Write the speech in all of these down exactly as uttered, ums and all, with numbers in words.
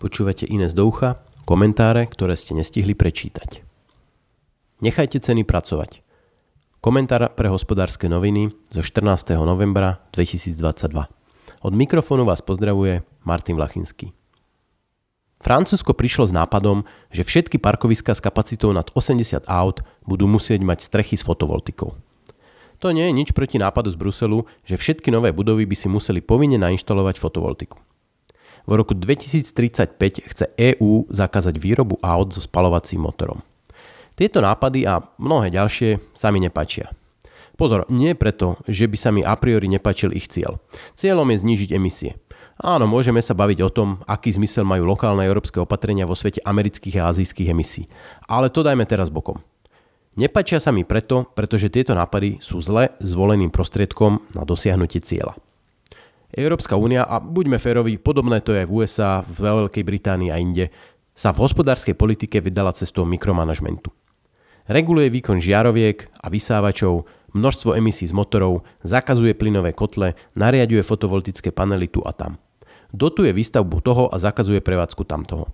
Počúvate INESS do ucha, komentáre, ktoré ste nestihli prečítať. Nechajte ceny pracovať. Komentár pre Hospodárske noviny zo štrnásteho novembra dvetisícdvadsaťdva. Od mikrofónu vás pozdravuje Martin Vlachinský. Francúzsko prišlo s nápadom, že všetky parkoviská s kapacitou nad osemdesiat aut budú musieť mať strechy s fotovoltikou. To nie je nič proti nápadu z Bruselu, že všetky nové budovy by si museli povinne nainštalovať fotovoltiku. V roku dvetisíctridsaťpäť chce é ú zakázať výrobu aut so spaľovacím motorom. Tieto nápady a mnohé ďalšie sa mi nepáčia. Pozor, nie preto, že by sa mi a priori nepáčil ich cieľ. Cieľom je znížiť emisie. Áno, môžeme sa baviť o tom, aký zmysel majú lokálne európske opatrenia vo svete amerických a azijských emisí. Ale to dajme teraz bokom. Nepáčia sa mi preto, pretože tieto nápady sú zle zvoleným prostriedkom na dosiahnutie cieľa. Európska únia, a buďme féroví, podobné to je aj v ú es á, v Veľkej Británii a inde, sa v hospodárskej politike vydala cestou mikromanažmentu. Reguluje výkon žiaroviek a vysávačov, množstvo emisí z motorov, zakazuje plynové kotle, nariaďuje fotovoltické panely tu a tam. Dotuje výstavbu toho a zakazuje prevádzku tamtoho.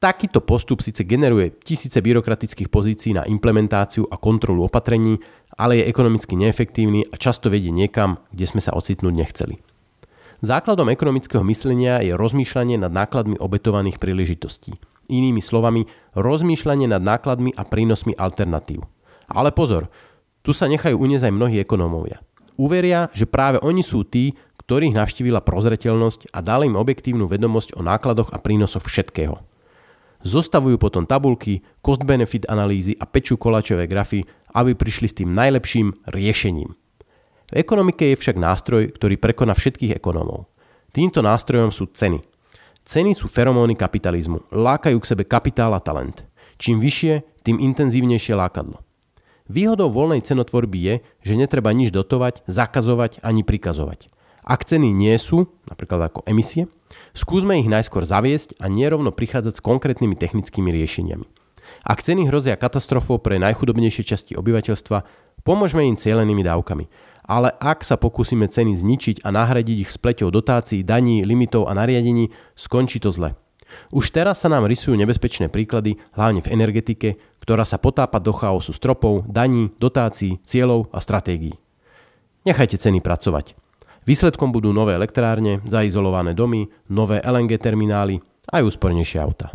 Takýto postup síce generuje tisíce byrokratických pozícií na implementáciu a kontrolu opatrení, ale je ekonomicky neefektívny a často vedie niekam, kde sme sa ocitnúť nechceli. Základom ekonomického myslenia je rozmýšľanie nad nákladmi obetovaných príležitostí. Inými slovami, rozmýšľanie nad nákladmi a prínosmi alternatív. Ale pozor, tu sa nechajú uniesť aj mnohí ekonómovia. Uveria, že práve oni sú tí, ktorých navštívila prozreteľnosť a dala im objektívnu vedomosť o nákladoch a prínosoch všetkého. Zostavujú potom tabulky, cost-benefit analýzy a pečú koláčové grafy, aby prišli s tým najlepším riešením. V ekonomike je však nástroj, ktorý prekoná všetkých ekonómov. Týmto nástrojom sú ceny. Ceny sú feromóny kapitalizmu, lákajú k sebe kapitál a talent. Čím vyššie, tým intenzívnejšie lákadlo. Výhodou voľnej cenotvorby je, že netreba nič dotovať, zakazovať ani prikazovať. Ak ceny nie sú, napríklad ako emisie, skúsme ich najskôr zaviesť a nerovno prichádzať s konkrétnymi technickými riešeniami. Ak ceny hrozia katastrofou pre najchudobnejšie časti obyvateľstva, pomôžme im cielenými dávkami. Ale ak sa pokúsime ceny zničiť a nahradiť ich spleťou dotácií, daní, limitov a nariadení, skončí to zle. Už teraz sa nám rysujú nebezpečné príklady, hlavne v energetike, ktorá sa potápa do chaosu stropov, daní, dotácií, cieľov a stratégií. Nechajte ceny pracovať. Výsledkom budú nové elektrárne, zaizolované domy, nové el en gé terminály aj úspornejšie autá.